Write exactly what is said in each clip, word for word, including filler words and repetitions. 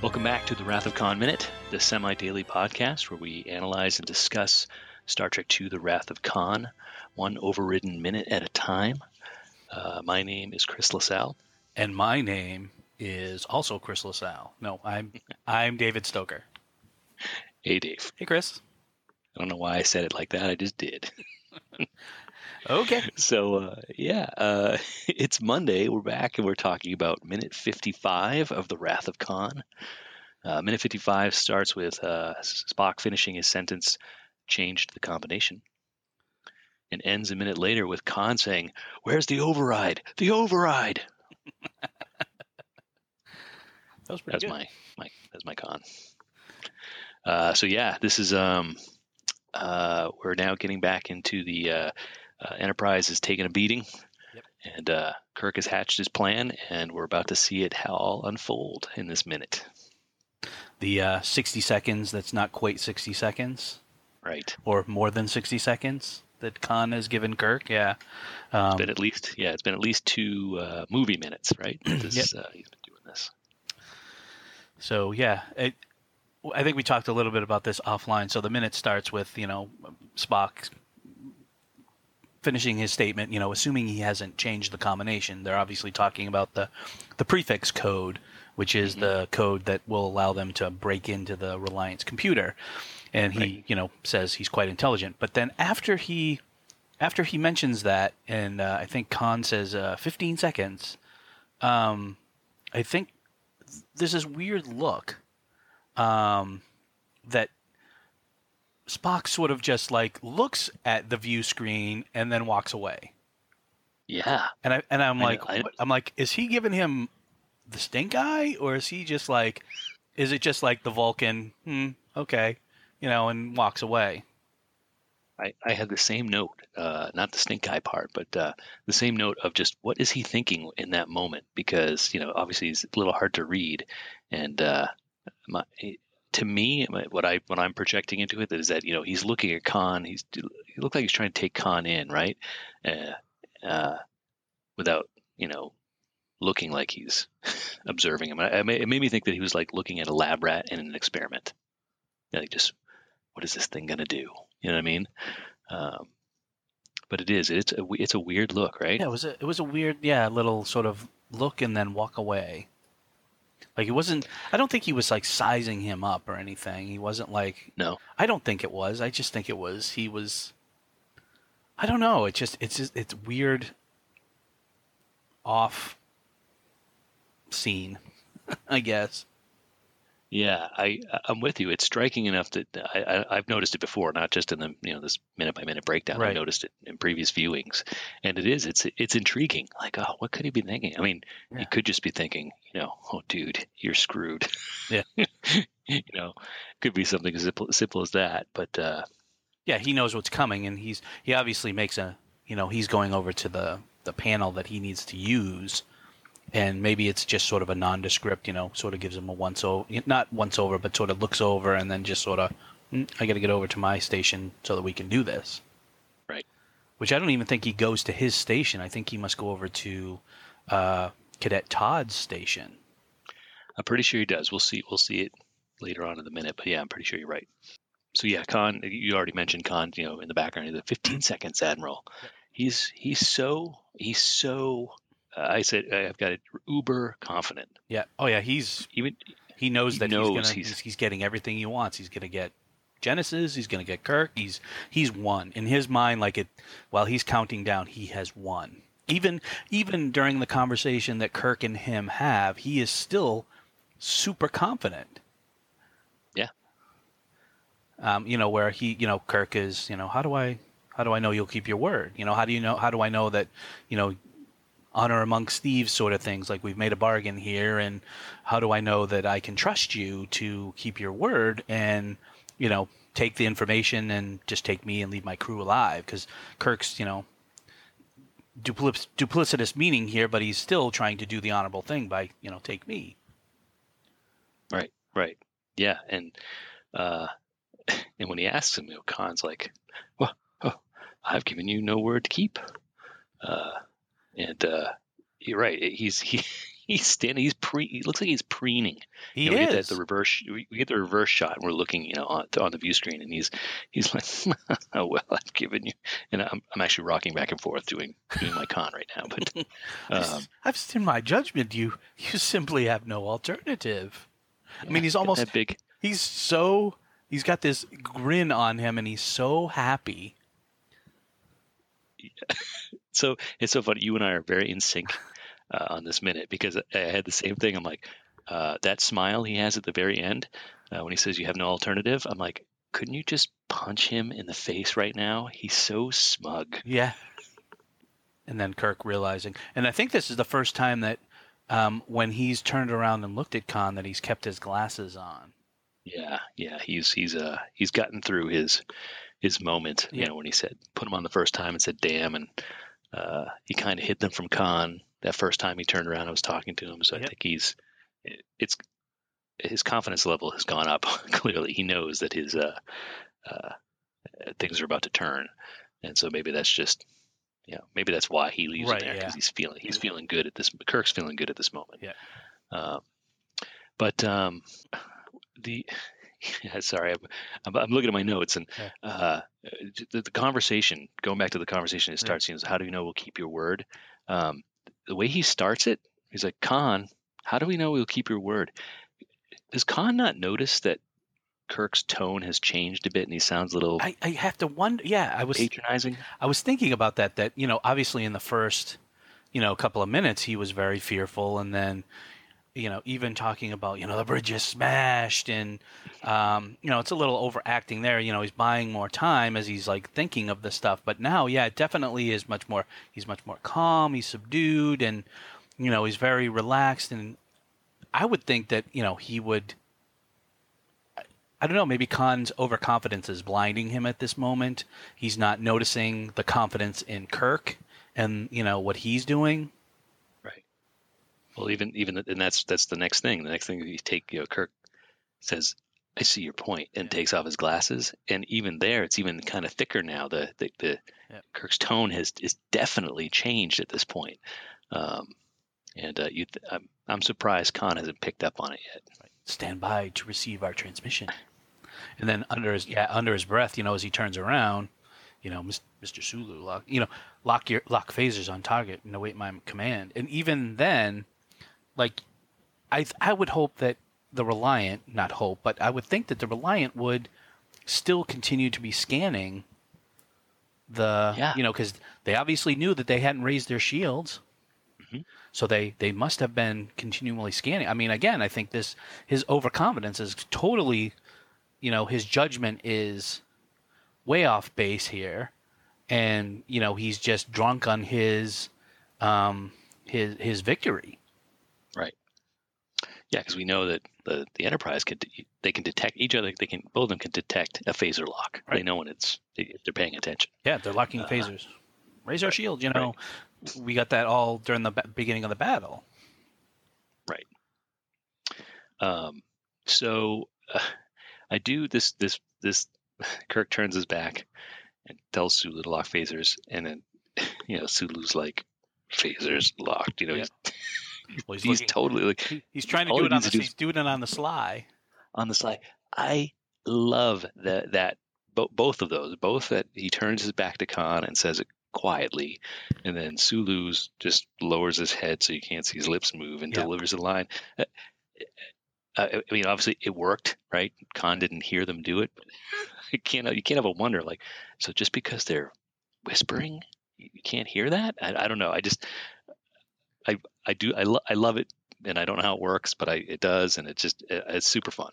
Welcome back to the Wrath of Khan Minute, the semi-daily podcast where we analyze and discuss Star Trek two, The Wrath of Khan, one overridden minute at a time. Uh, my name is Chris LaSalle. And my name is also Chris LaSalle. No, I'm I'm David Stoker. Hey, Dave. Hey, Chris. I don't know why I said it like that. I just did. Okay. So, uh, yeah, uh, it's Monday. We're back, and we're talking about Minute fifty-five of The Wrath of Khan. Uh, minute fifty-five starts with uh, Spock finishing his sentence, changed the combination, and ends a minute later with Khan saying, "Where's the override? The override!" that was pretty that's good. My, my, that's my Khan. Uh, so, yeah, this is um, – uh, we're now getting back into the uh, – Uh, Enterprise has taken a beating, yep. and uh, Kirk has hatched his plan, and we're about to see it all unfold in this minute. The uh, sixty seconds that's not quite sixty seconds. Right. Or more than sixty seconds that Khan has given Kirk, yeah. Um, it's been at least, yeah, it's been at least two uh, movie minutes, right? This, yep. uh, he's been doing this. So, yeah, it, I think we talked a little bit about this offline. So the minute starts with, you know, Spock finishing his statement, you know, assuming he hasn't changed the combination. They're obviously talking about the, the prefix code, which is mm-hmm. the code that will allow them to break into the Reliance computer. And he, right. you know, says he's quite intelligent. But then after he, after he mentions that, and uh, I think Khan says uh, fifteen seconds, um, I think there's this weird look um, that Spock sort of just like looks at the view screen and then walks away. Yeah, and I and I'm like I know, I know. I'm like, is he giving him the stink eye, or is he just like, is it just like the Vulcan? Hmm, okay, you know, and walks away. I, I had the same note, uh, not the stink eye part, but uh, the same note of just what is he thinking in that moment? Because you know, obviously, it's a little hard to read, and uh, my. To me, what I when I'm projecting into it is that you know he's looking at Khan. He's he looked like he's trying to take Khan in, right? Uh, uh, without you know looking like he's observing him. I, I may, it made me think that he was like looking at a lab rat in an experiment. You know, like just what is this thing gonna do? You know what I mean? Um, but it is it's a it's a weird look, right? Yeah, it was a, it was a weird yeah little sort of look and then walk away. Like it wasn't. I don't think he was like sizing him up or anything. He wasn't like. No. I don't think it was. I just think it was. He was. I don't know. It's just. It's just. It's weird. Off. Scene, I guess. Yeah, I I'm with you. It's striking enough that I, I I've noticed it before, not just in the you know this minute by minute breakdown. Right. I noticed it in previous viewings, and it is it's it's intriguing. Like, oh, what could he be thinking? I mean, yeah. He could just be thinking, you know, oh, dude, you're screwed. Yeah, you know, could be something as simple, simple as that. But uh, yeah, he knows what's coming, and he's he obviously makes a you know he's going over to the the panel that he needs to use. And maybe it's just sort of a nondescript, you know, sort of gives him a once-over, not once-over, but sort of looks over and then just sort of, mm, I got to get over to my station so that we can do this. Right. Which I don't even think he goes to his station. I think he must go over to uh, Cadet Todd's station. I'm pretty sure he does. We'll see. We'll see it later on in the minute. But, yeah, I'm pretty sure you're right. So, yeah, Khan, you already mentioned Khan, you know, in the background, the fifteen seconds, Admiral. Yep. He's he's so – he's so – I said I've got it uber confident. Yeah. Oh yeah. He's even. He knows he that knows he's, gonna, he's, he's he's getting everything he wants. He's gonna get Genesis. He's gonna get Kirk. He's he's won in his mind. Like it. While he's counting down, he has won. Even even during the conversation that Kirk and him have, he is still super confident. Yeah. Um. You know where he. You know Kirk is. You know how do I how do I know you'll keep your word? You know how do you know how do I know that you know. Honor amongst thieves sort of things, like we've made a bargain here, and how do I know that I can trust you to keep your word? And you know, take the information and just take me and leave my crew alive. Because Kirk's, you know, dupli- duplicitous meaning here, but he's still trying to do the honorable thing by, you know, take me. Right, right. Yeah, and uh, and when he asks him, you know, Khan's like, well, oh, I've given you no word to keep. Uh, and uh, you're right. He's he he's standing. He's pre. He looks like he's preening. He you know, is. We get the reverse. We get the reverse shot, and we're looking, you know, on, on the view screen, and he's he's like, oh well, I've given you. And I'm I'm actually rocking back and forth doing doing my Khan right now. But um, I've, I've seen my judgment. You you simply have no alternative. Yeah, I mean, he's almost that big. He's so he's got this grin on him, and he's so happy. Yeah. So it's so funny. You and I are very in sync uh, on this minute, because I had the same thing. I'm like, uh, that smile he has at the very end uh, when he says you have no alternative. I'm like, couldn't you just punch him in the face right now? He's so smug. Yeah. And then Kirk realizing, and I think this is the first time that um, when he's turned around and looked at Khan that he's kept his glasses on. Yeah, yeah, he's he's uh he's gotten through his his moment. Yeah. You know, when he said put him on the first time and said damn, and uh, he kind of hid them from Khan that first time he turned around. I was talking to him, so yep. I think he's it, it's his confidence level has gone up. Clearly, he knows that his uh, uh, things are about to turn, and so maybe that's just you know maybe that's why he leaves right, him there because yeah. he's feeling he's feeling good at this. Kirk's feeling good at this moment. Yeah, um, but. Um, The yeah, sorry, I'm, I'm, I'm looking at my notes and yeah. uh, the, the conversation. Going back to the conversation, it starts. Yeah. You know, how do you know we'll keep your word? Um, the way he starts it, he's like, "Khan, how do we know we'll keep your word?" Does Khan not notice that Kirk's tone has changed a bit and he sounds a little? I, I have to wonder. Yeah, I was patronizing. I was thinking about that. That you know, obviously, in the first, you know, couple of minutes, he was very fearful, and then. You know, even talking about, you know, the bridge is smashed and, um, you know, it's a little overacting there. You know, he's buying more time as he's like thinking of this stuff. But now, yeah, it definitely is much more, he's much more calm. He's subdued and, you know, he's very relaxed. And I would think that, you know, he would, I don't know, maybe Khan's overconfidence is blinding him at this moment. He's not noticing the confidence in Kirk and, you know, what he's doing. Well, even even and that's that's the next thing. The next thing you take, you know, Kirk says, "I see your point," and yeah. takes off his glasses. And even there, it's even kind of thicker now. The the, the yeah. Kirk's tone has is definitely changed at this point. Um, and uh, you, th- I'm I'm surprised Khan hasn't picked up on it yet. Right. Stand by to receive our transmission. And then under his yeah under his breath, you know, as he turns around, you know, Mister Sulu, lock, you know, lock your lock phasers on target and await my command. And even then. Like, I I would hope that the Reliant, not hope, but I would think that the Reliant would still continue to be scanning the, yeah. you know, because they obviously knew that they hadn't raised their shields. Mm-hmm. So they, they must have been continually scanning. I mean, again, I think this, his overconfidence is totally, you know, his judgment is way off base here. And, you know, he's just drunk on his um his his victory. Right. Yeah, because we know that the, the Enterprise can de- they can detect each other. They can both of them can detect a phaser lock. Right. They know when it's if they're paying attention. Yeah, they're locking uh, phasers. Raise our right, shield. You know, right. We got that all during the beginning of the battle. Right. Um. So uh, I do this. This. This. Kirk turns his back and tells Sulu to lock phasers, and then you know Sulu's like, phasers locked. You know. Yeah. He's, Well, he's he's looking, totally like he, he's trying to do it on the he's doing it on the sly. On the sly, I love that that bo- both of those, both that he turns his back to Khan and says it quietly, and then Sulu's just lowers his head so you can't see his lips move and yeah. delivers the line. Uh, I mean, obviously it worked, right? Khan didn't hear them do it. But you can't you can't have a wonder like so just because they're whispering, you can't hear that. I, I don't know. I just. I, I do I, lo- I love it and I don't know how it works but I it does and it's just it, it's super fun.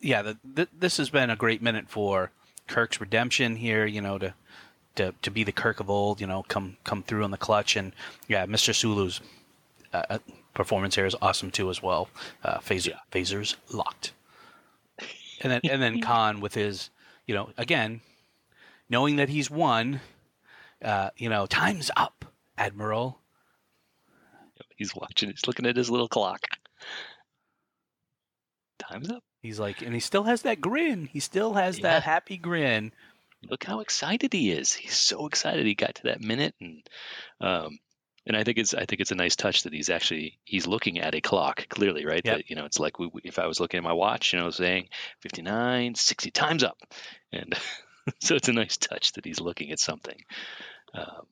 Yeah, the, the, this has been a great minute for Kirk's redemption here, you know, to to to be the Kirk of old, you know, come come through in the clutch and yeah, Mister Sulu's uh, performance here is awesome too as well. Uh, phaser, yeah. Phasers locked. And then and then Khan with his, you know, again, knowing that he's won, uh, you know, time's up, Admiral. He's watching. He's looking at his little clock. Time's up. He's like, and he still has that grin. He still has yeah. that happy grin. Look how excited he is. He's so excited. He got to that minute, and um, and I think it's I think it's a nice touch that he's actually he's looking at a clock clearly, right? Yep. That, you know, it's like we, we, if I was looking at my watch, you know, saying fifty-nine, sixty, time's up, and so it's a nice touch that he's looking at something. Um,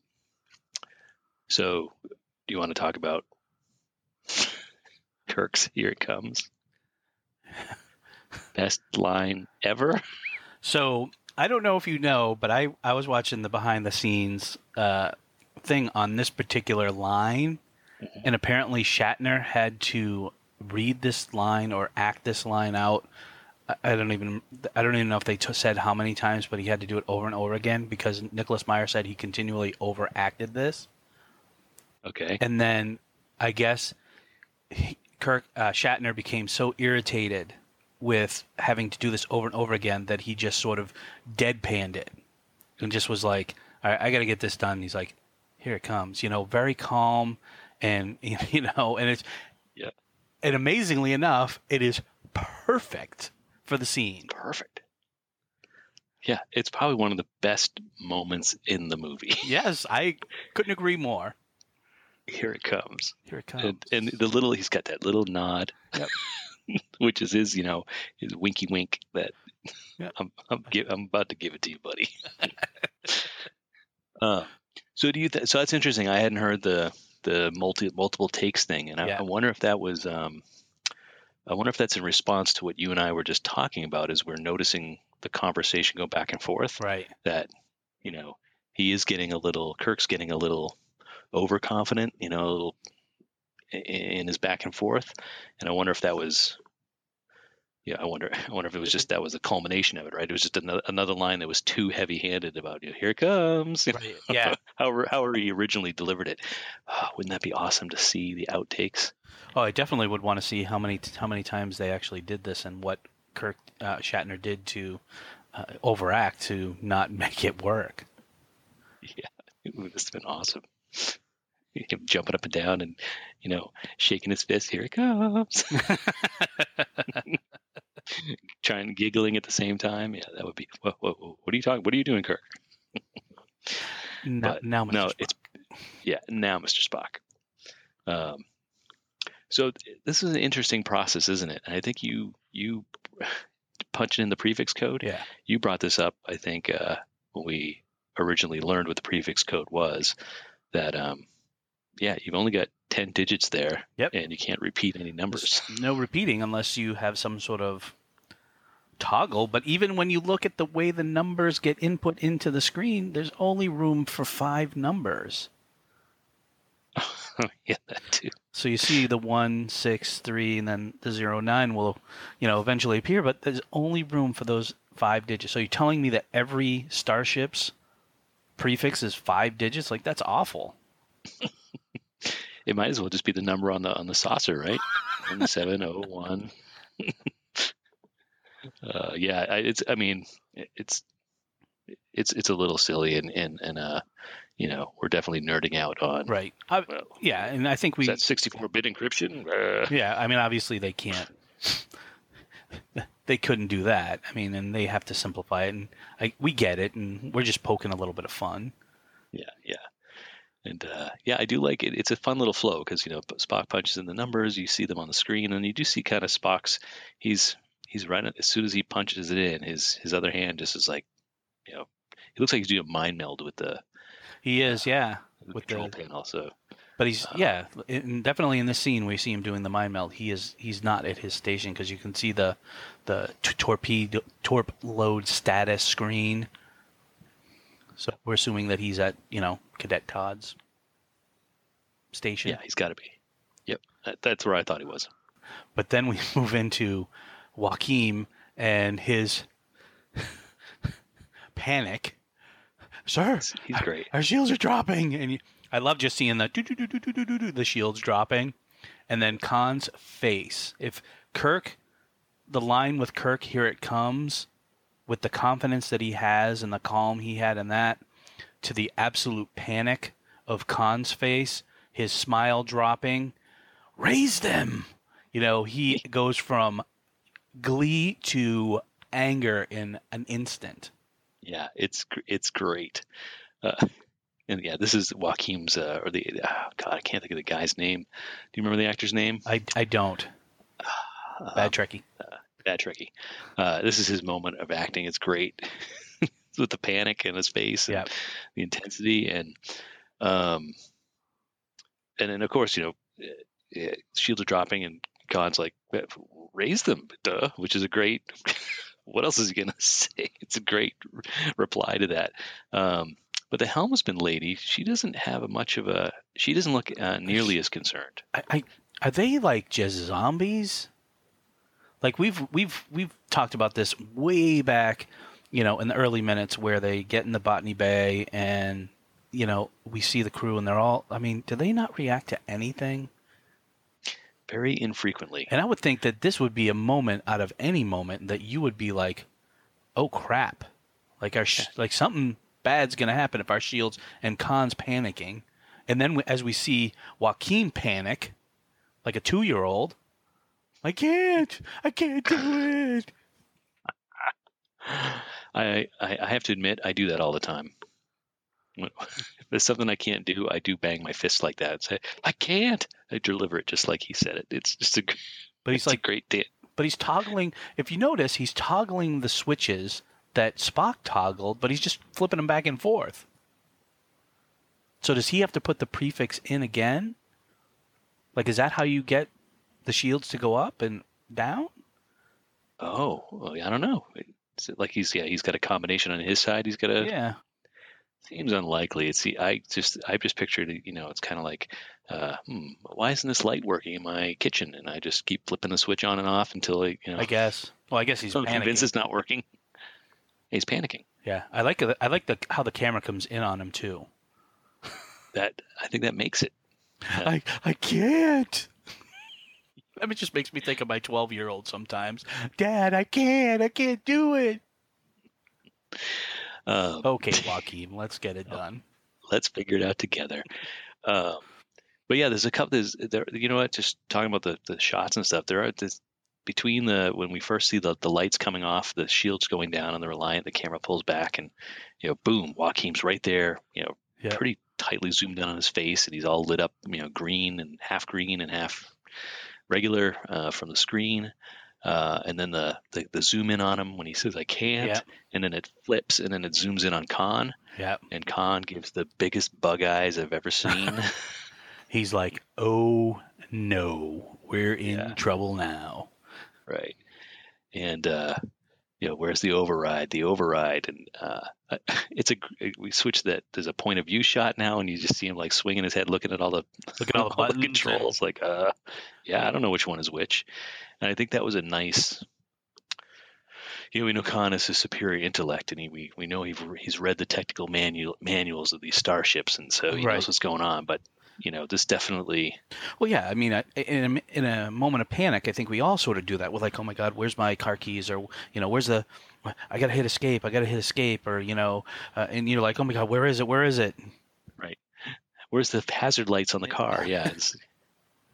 so, do you want to talk about Kirk's "Here It Comes"? Best line ever. So I don't know if you know, but I, I was watching the behind the scenes uh, thing on this particular line, mm-hmm. and apparently Shatner had to read this line or act this line out. I, I don't even I don't even know if they t- said how many times, but he had to do it over and over again because Nicholas Meyer said he continually overacted this. Okay, and then I guess he, Kirk uh, Shatner became so irritated with having to do this over and over again that he just sort of deadpanned it and just was like, all right, I got to get this done. And he's like, here it comes, you know, very calm. And, you know, and it's, yeah. and amazingly enough, it is perfect for the scene. Perfect. Yeah. It's probably one of the best moments in the movie. Yes. I couldn't agree more. Here it comes. Here it comes. And, and the little, he's got that little nod. Yep. Which is his, you know, his winky wink that yeah. I'm I'm, give, I'm about to give it to you, buddy. uh, so do you? Th- so that's interesting. I hadn't heard the the multi multiple takes thing, and I, yeah. I wonder if that was. Um, I wonder if that's in response to what you and I were just talking about, as we're noticing the conversation go back and forth. Right. That, you know, he is getting a little. Kirk's getting a little overconfident. You know. A little, in his back and forth, and I wonder if that was, yeah, I wonder, I wonder if it was just that was the culmination of it, right? It was just another, another line that was too heavy-handed about, you know, here it comes. Right. Yeah. However, however he originally delivered it, oh, wouldn't that be awesome to see the outtakes? Oh, I definitely would want to see how many how many times they actually did this and what Kirk uh, Shatner did to uh, overact to not make it work. Yeah, it would have been awesome. Him jumping up and down and, you know, shaking his fist. Here it comes. Trying and giggling at the same time. Yeah, that would be, whoa, whoa, whoa. What are you talking? What are you doing, Kirk? now, now, Mister No, Spock. It's, yeah, now, Mister Spock. Um, so th- this is an interesting process, isn't it? And I think you, you punching in the prefix code. Yeah. You brought this up, I think, uh, when we originally learned what the prefix code was, that, um, yeah, you've only got ten digits there, yep. and you can't repeat any numbers. There's no repeating unless you have some sort of toggle. But even when you look at the way the numbers get input into the screen, there's only room for five numbers. Oh, yeah, that too. So you see the one, six, three, and then the zero, nine will, you know, eventually appear. But there's only room for those five digits. So you're telling me that every Starship's prefix is five digits? Like, that's awful. It might as well just be the number on the on the saucer, right? one seven oh one uh, yeah, I, it's. I mean, it's it's it's a little silly, and and and uh, you know, we're definitely nerding out on right. I, well, yeah, and I think we is that sixty-four bit encryption. Uh, yeah, I mean, obviously they can't. They couldn't do that. I mean, and they have to simplify it, and I, we get it, and we're just poking a little bit of fun. Yeah. Yeah. And, uh, yeah, I do like it. It's a fun little flow because, you know, Spock punches in the numbers. You see them on the screen, and you do see kind of Spock's – he's he's right – as soon as he punches it in, his his other hand just is like, you know, he looks like he's doing a mind meld with the – He is, uh, yeah. With, with the control panel, so. But he's uh, – yeah, and definitely in this scene we see him doing the mind meld. He is – he's not at his station because you can see the, the t- torpedo torp load status screen. So we're assuming that he's at, you know, Cadet Todd's station. Yeah, he's got to be. Yep, that, that's where I thought he was. But then we move into Joaquin and his panic. Sir, he's, he's our, great. Our shields are dropping, and you, I love just seeing the do do do do do do do the shields dropping, and then Khan's face. If Kirk the line with Kirk, "Here it comes," with the confidence that he has and the calm he had in that, to the absolute panic of Khan's face, his smile dropping, "Raise them!" You know, he goes from glee to anger in an instant. Yeah, it's it's great. Uh, and yeah, this is Joaquin's, uh, or the, oh God, I can't think of the guy's name. Do you remember the actor's name? I, I don't. Uh, bad Trekkie. Uh, bad Trekkie. Uh, this is his moment of acting. It's great. With the panic in his face and yep. the intensity. And, um, and then, of course, you know, yeah, shields are dropping and Khan's like, "Raise them, duh," which is a great, what else is he going to say? It's a great re- reply to that. Um, but the helmsman lady, she doesn't have a much of a, she doesn't look uh, nearly as concerned. I, I, are they like just zombies? Like we've, we've, we've talked about this way back, you know, in the early minutes where they get in the Botany Bay and, you know, we see the crew and they're all, I mean, do they not react to anything? Very infrequently. And I would think that this would be a moment out of any moment that you would be like, oh, crap. Like our sh- yeah. like something bad's going to happen if our shields and Khan's panicking. And then we, as we see Joaquin panic, like a two-year-old, I can't, I can't do it. I, I I have to admit, I do that all the time. If there's something I can't do, I do bang my fist like that and say, "I can't." I deliver it just like he said it. It's just a, but he's like a great day. But he's toggling. If you notice, he's toggling the switches that Spock toggled, but he's just flipping them back and forth. So does he have to put the prefix in again? Like, is that how you get the shields to go up and down? Oh, I don't know. Is it like he's yeah he's got a combination on his side. He's got a yeah. Seems unlikely. It's the, I just I just pictured you know it's kind of like uh, hmm, why isn't this light working in my kitchen? And I just keep flipping the switch on and off until I you know. I guess. Well, I guess he's panicking. Convinced it's not working. He's panicking. Yeah, I like I like the how the camera comes in on him too. That I think that makes it. Uh, I I can't. I mean, it just makes me think of my twelve-year-old sometimes. Dad, I can't. I can't do it. Um, okay, Joaquin, let's get it done. Let's figure it out together. Um, but yeah, there's a couple. There's there. You know what? Just talking about the, the shots and stuff. There are this, between the when we first see the the lights coming off, the shields going down, and the Reliant, the camera pulls back, and you know, boom, Joaquin's right there. You know, yep. Pretty tightly zoomed in on his face, and he's all lit up. You know, green and half green and half regular uh, from the screen. Uh, and then the, the, the zoom in on him when he says, "I can't." Yep. And then it flips and then it zooms in on Khan. Yeah. And Khan gives the biggest bug eyes I've ever seen. He's like, "Oh, no, we're in yeah. trouble now." Right. And, uh, you know, where's the override? The override. And uh, it's a we switch that. There's a point of view shot now, and you just see him like swinging his head, looking at all the looking at all the, all the controls. Like, uh, yeah, I don't know which one is which. And I think that was a nice. You know, we know Khan is his superior intellect, and he, we we know he's he's read the technical manual manuals of these starships, and so he right. knows what's going on. But you know, this definitely. Well, yeah, I mean, in a, in a moment of panic, I think we all sort of do that. We're like, "Oh my God, where's my car keys?" Or, you know, "Where's the? I gotta hit escape. I gotta hit escape." Or, you know, uh, and you're like, "Oh my God, where is it? Where is it?" Right. Where's the hazard lights on the car? Yeah. It's...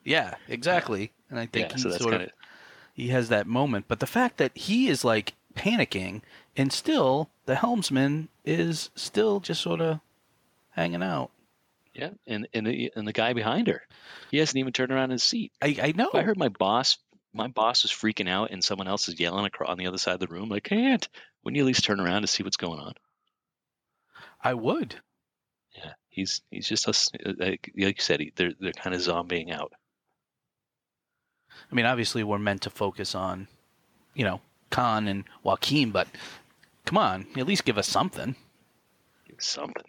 yeah, exactly. And I think yeah, he so sort kinda... of he has that moment. But the fact that he is like panicking, and still the helmsman is still just sort of hanging out. Yeah, and and the, and the guy behind her, he hasn't even turned around his seat. I, I know. I heard my boss. My boss was freaking out, and someone else is yelling across on the other side of the room, like, "Can't!" Wouldn't you at least turn around to see what's going on? I would. Yeah, he's he's just a, like you said. He, they're they're kind of zombying out. I mean, obviously, we're meant to focus on, you know, Khan and Joaquin, but come on, at least give us something. Give us something.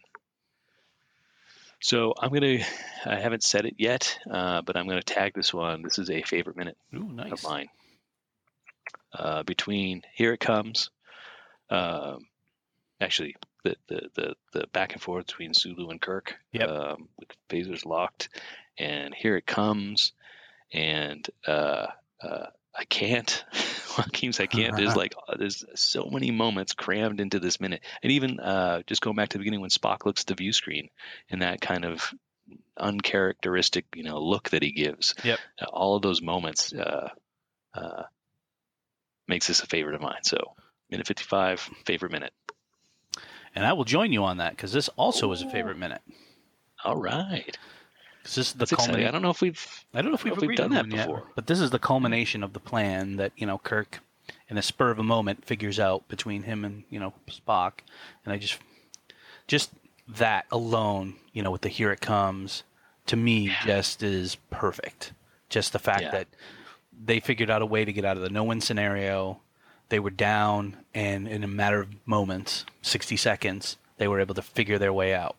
So I'm going to – I haven't said it yet, uh, but I'm going to tag this one. This is a favorite minute Ooh, nice. of mine. Uh, between Here It Comes um, – actually, the, the, the, the back and forth between Sulu and Kirk yep. um, with phasers locked, and Here It Comes, and uh, uh, I can't. Joaquin's I can't. There's like oh, there's so many moments crammed into this minute. And even uh, just going back to the beginning when Spock looks at the view screen and that kind of uncharacteristic, you know, look that he gives. Yep. All of those moments uh, uh, makes this a favorite of mine. So minute fifty-five, favorite minute. And I will join you on that because this also is a favorite minute. All right. This is the culmination. I don't know if we've I don't know if we've, know if we've done that before. Yet, but this is the culmination of the plan that, you know, Kirk in a spur of a moment figures out between him and, you know, Spock. And I just just that alone, you know, with the here it comes, to me yeah. just is perfect. Just the fact yeah. that they figured out a way to get out of the no-win scenario. They were down, and in a matter of moments, sixty seconds, they were able to figure their way out.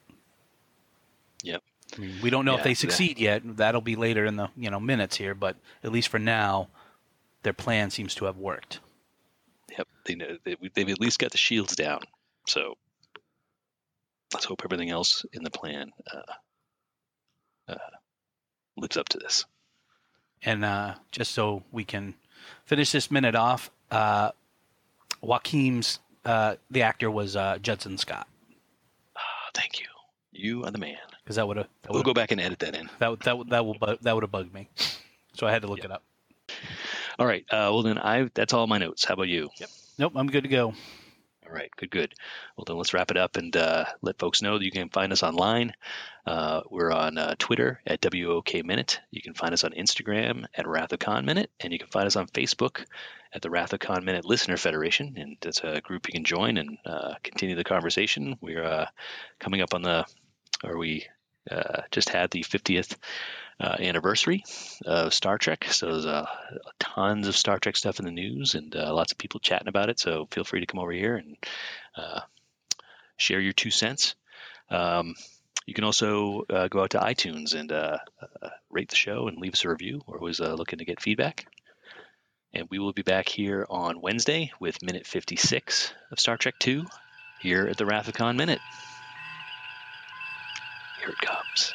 Yep. I mean, we don't know yeah, if they succeed yeah. yet. That'll be later in the you know minutes here, but at least for now, their plan seems to have worked. Yep, they know they, they've at least got the shields down. So let's hope everything else in the plan uh, uh, lives up to this. And uh, just so we can finish this minute off, uh, Joaquin's uh, the actor was uh, Judson Scott. Oh, thank you. You are the man. Because that would have. We'll go back and edit that in. That that that will that would have bugged me, so I had to look yep. it up. All right. Uh, well then, I that's all my notes. How about you? Yep. Nope. I'm good to go. All right. Good. Good. Well then, let's wrap it up and uh, let folks know that you can find us online. Uh, we're on uh, Twitter at W O K Minute. You can find us on Instagram at Wrath of Khan Minute, and you can find us on Facebook at the Wrath of Khan Minute Listener Federation, and that's a group you can join and uh, continue the conversation. We're uh, coming up on the. Or we uh, just had the fiftieth uh, anniversary of Star Trek. So there's uh, tons of Star Trek stuff in the news and uh, lots of people chatting about it. So feel free to come over here and uh, share your two cents. Um, you can also uh, go out to iTunes and uh, uh, rate the show and leave us a review. We're always uh, looking to get feedback. And we will be back here on Wednesday with Minute fifty-six of Star Trek two here at the Wrath of Khan Minute. Here it comes.